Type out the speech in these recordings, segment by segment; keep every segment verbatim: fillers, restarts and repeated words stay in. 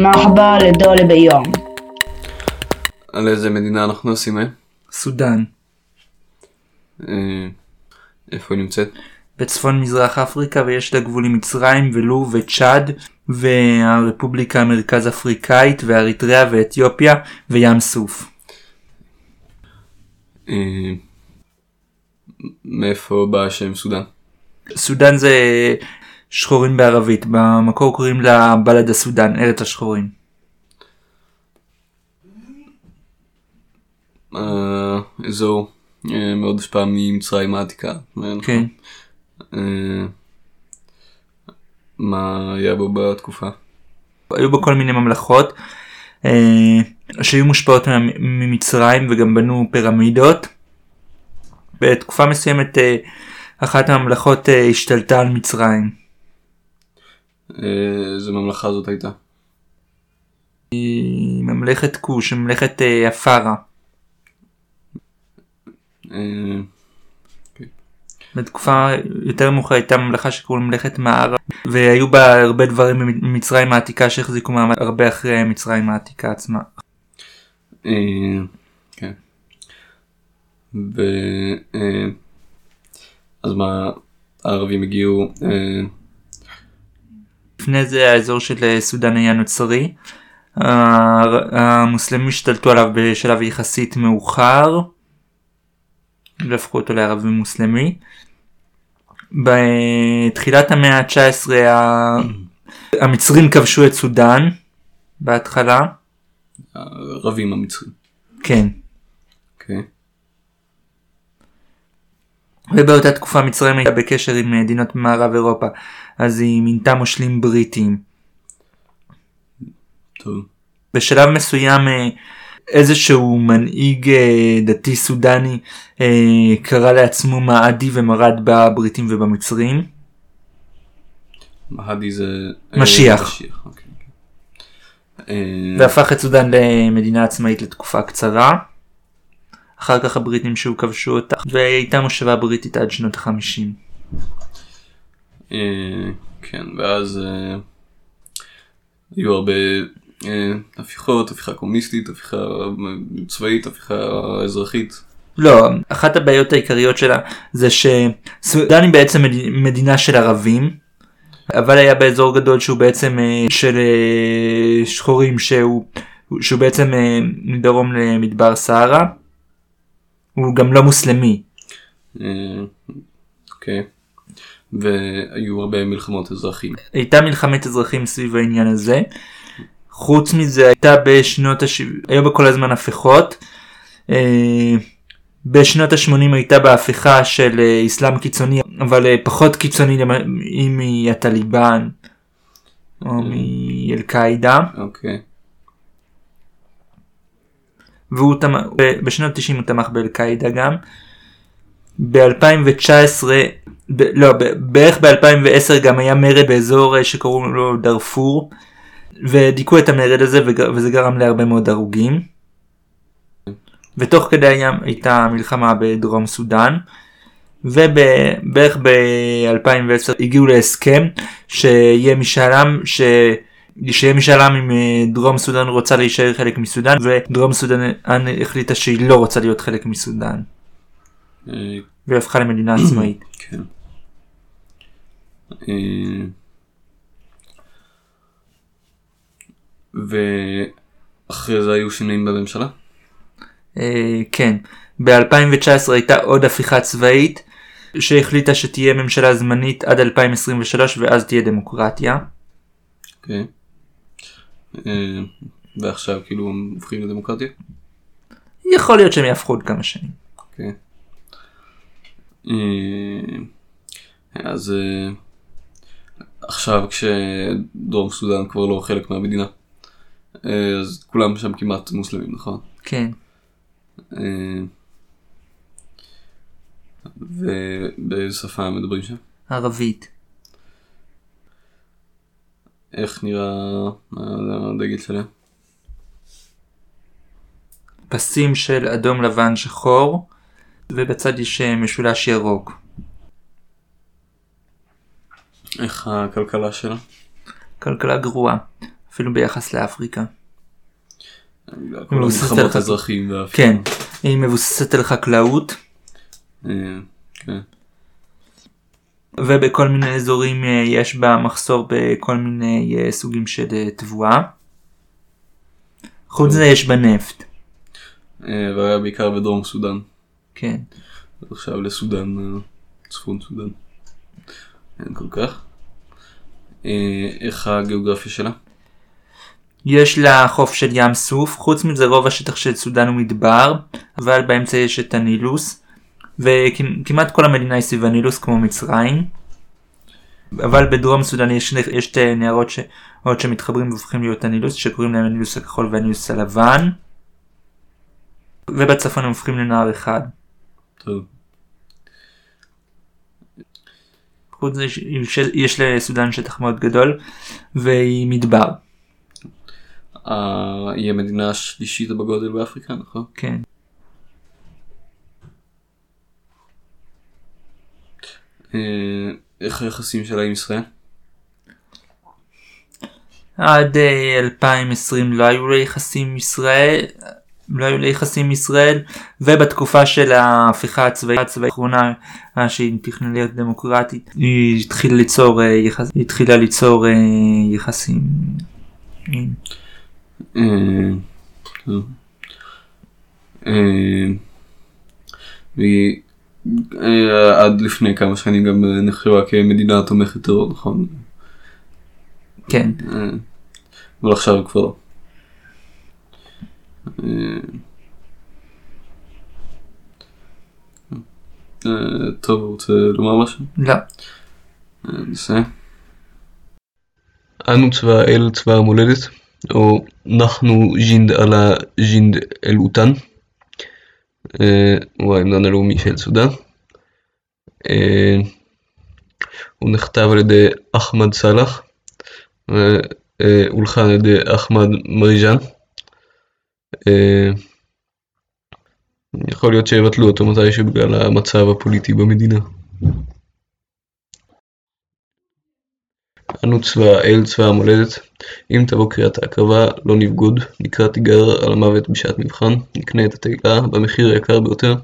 מרחבה לדולה ביום. על איזה מדינה אנחנו עושים? סודאן. איפה היא נמצאת? בצפון מזרח אפריקה, ויש לה גבול עם מצרים ולוב וצ'אד והרפובליקה המרכז אפריקאית ואריתריאה ואתיופיה וים סוף. מאיפה בא השם סודאן? סודאן זה שחורים בערבית, במקור קוראים לה בלד הסודאן, ארץ השחורים. אזור מאוד השפעה ממצרים העתיקה. כן. מה היה בו בתקופה? היו בו כל מיני ממלכות שהיו מושפעות ממצרים וגם בנו פירמידות. בתקופה מסוימת אחת הממלכות השתלטה על מצרים. איזה ממלכה זאת הייתה? היא ממלכת כוש, ממלכת אפרה. בתקופה יותר מאוחר הייתה ממלכה שקוראים ממלכת מערב, והיו בה הרבה דברים ממצרים העתיקה שהחזיקו מעמד הרבה אחרי מצרים העתיקה עצמה. כן. אז מה, הערבים הגיעו? לפני זה האזור של סודאן היה נוצרי, המוסלמים השתלטו עליו בשלב יחסית מאוחר, והפכו אותו לערבי מוסלמי. בתחילת המאה ה-תשע עשרה המצרים כבשו את סודאן בהתחלה. הערבים המצרים. כן. אוקיי. ובאותה תקופה מצרים הייתה בקשר עם מדינות מערב אירופה, אז היא מינתה מושלים בריטים. טוב. בשלב מסוים איזשהו מנהיג דתי סודני קרא לעצמו מעדי ומרד בבריטים ובמצרים. מעדי זה משיח. והפך את סודן למדינה עצמאית לתקופה קצרה. אחר כך הבריטים שהוא כבשו אותה, והייתה מושבה בריטית עד שנות החמישים. כן, ואז היו הרבה הפיכות, הפיכה קומוניסטית, הפיכה צבאית, הפיכה אזרחית. לא, אחת הבעיות העיקריות שלה זה שסודאן היא בעצם מדינה של ערבים, אבל היה באזור גדול שהוא בעצם של שחורים, שהוא, שהוא בעצם מדרום למדבר סהרה. הוא גם לא מוסלמי. אוקיי. והיו הרבה מלחמות אזרחים. הייתה מלחמת אזרחים סביב העניין הזה. חוץ מזה הייתה בשנות ה-שבעים, היו בכל הזמן הפיכות. בשנות ה-שמונים הייתה בהפיכה של איסלאם קיצוני, אבל פחות קיצוני אם מהטליבן או מאל-קאידה. אוקיי. והוא תמך, בשנות ה-תשעים הוא תמך באל-קאידה גם. ב-אלפיים ותשע עשרה, ב- לא, ב- בערך ב-אלפיים ועשר גם היה מרד באזור שקוראים לו דרפור, ודיכו את המרד הזה ו- וזה גרם להרבה מאוד הרוגים. ותוך כדי הים הייתה מלחמה בדרום סודאן, ובערך ב-אלפיים ועשר הגיעו להסכם שיהיה משאל עם ש... שיהיה משאל עם אם דרום סודאן רוצה להישאר חלק מסודאן, ודרום סודאן החליטה שהיא לא רוצה להיות חלק מסודאן. והיא הפכה למדינה עצמאית. כן. ואחרי זה היו שינויים בממשלה? כן. ב-אלפיים ותשע עשרה הייתה עוד הפיכה צבאית שהחליטה שתהיה ממשלה זמנית עד אלפיים עשרים ושלוש ואז תהיה דמוקרטיה. אוקיי. ועכשיו כאילו הם הופכים לדמוקרטיה? יכול להיות שהם יהפכו עוד כמה שנים. אוקיי. אז עכשיו כשדרום סודאן כבר לא חלק מהמדינה, אז כולם שם כמעט מוסלמים, נכון? כן. ובשפה מדברים שם? ערבית. איך נראה הדגל שלהם? פסים של אדום, לבן, שחור, ובצד יש משולש ירוק. איך הכלכלה שלה? כלכלה גרועה. אפילו ביחס לאפריקה. כל המלחמות אזרחים ואפריקה. כן, היא מבוססת על חקלאות. כן. ובכל מיני אזורים יש בה מחסור בכל מיני סוגים של תבואה. חוץ זה יש בה נפט. והיה בעיקר בדרום סודאן. כן. עכשיו לסודאן, צפון סודאן. אין כל כך. איך הגיאוגרפיה שלה? יש לה חוף של ים סוף, חוץ מזה רוב השטח של סודאן הוא מדבר, אבל באמצע יש את הנילוס, וכמעט כל המדינה היא סביב הנילוס כמו מצרים, אבל בדרום סודאן יש שתי נהרות ש... שמתחברים והופכים להיות הנילוס, שקוראים להם הנילוס הכחול והנילוס הלבן, ובצפון הם הופכים לנהר אחד. טוב. חוץ זה יש לסודאן שטח מאוד גדול, והיא מדבר. היא המדינה השלישית בגודל באפריקה, נכון? כן. איך היחסים שלה עם ישראל? עד אלפיים ועשרים לא היו ליחסים עם ישראל, לא היו ליחסים עם ישראל, ובתקופה של ההפיכה הצבאית האחרונה שהיא תכננה להיות דמוקרטית, היא התחילה ליצור, יחס, היא התחילה ליצור יחסים. עד לפני כמה שנים גם נחשבה כמדינה תומכת טרור, נכון? כן. אבל עכשיו כבר לא. טוב, רוצה לומר משהו? לא. נסיים. אנו צבא אל צבא המולדת, או אנחנו ג'ינד על הג'ינד אל אותן, הוא ההמנון הלאומי של סודאן. הוא נכתב על ידי אחמד סלח, והולחן על ידי אחמד מריג'אן. יכול להיות שיבטלו אותו מתישהו בגלל המצב הפוליטי במדינה. אנו צבא אל צבא המולדת, אם תבוא קריאת ההקרבה לא נבגוד, נקרא תיגר על המוות בשעת מבחן, נקנה את התהילה במחיר היקר ביותר,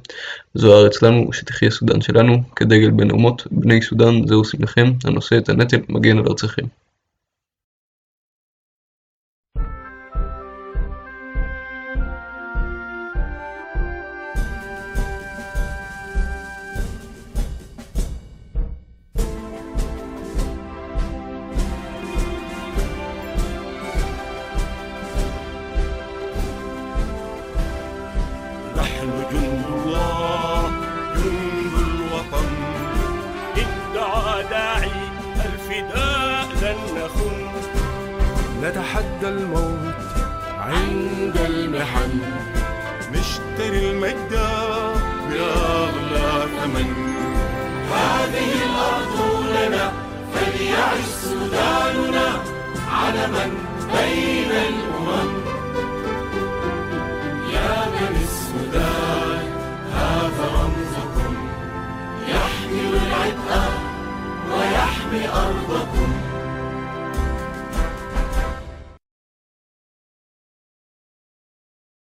זו הארץ לנו שתחיה סודאן שלנו, כדגל בין אומות, בני סודאן זהו סמלכם, הנושא את הנטל מגן על ארצכם. نتحدى الموت عند المحن نشتري المجد بأغلى ثمن هذه الأرض لنا فليعش سوداننا علما بين الأمم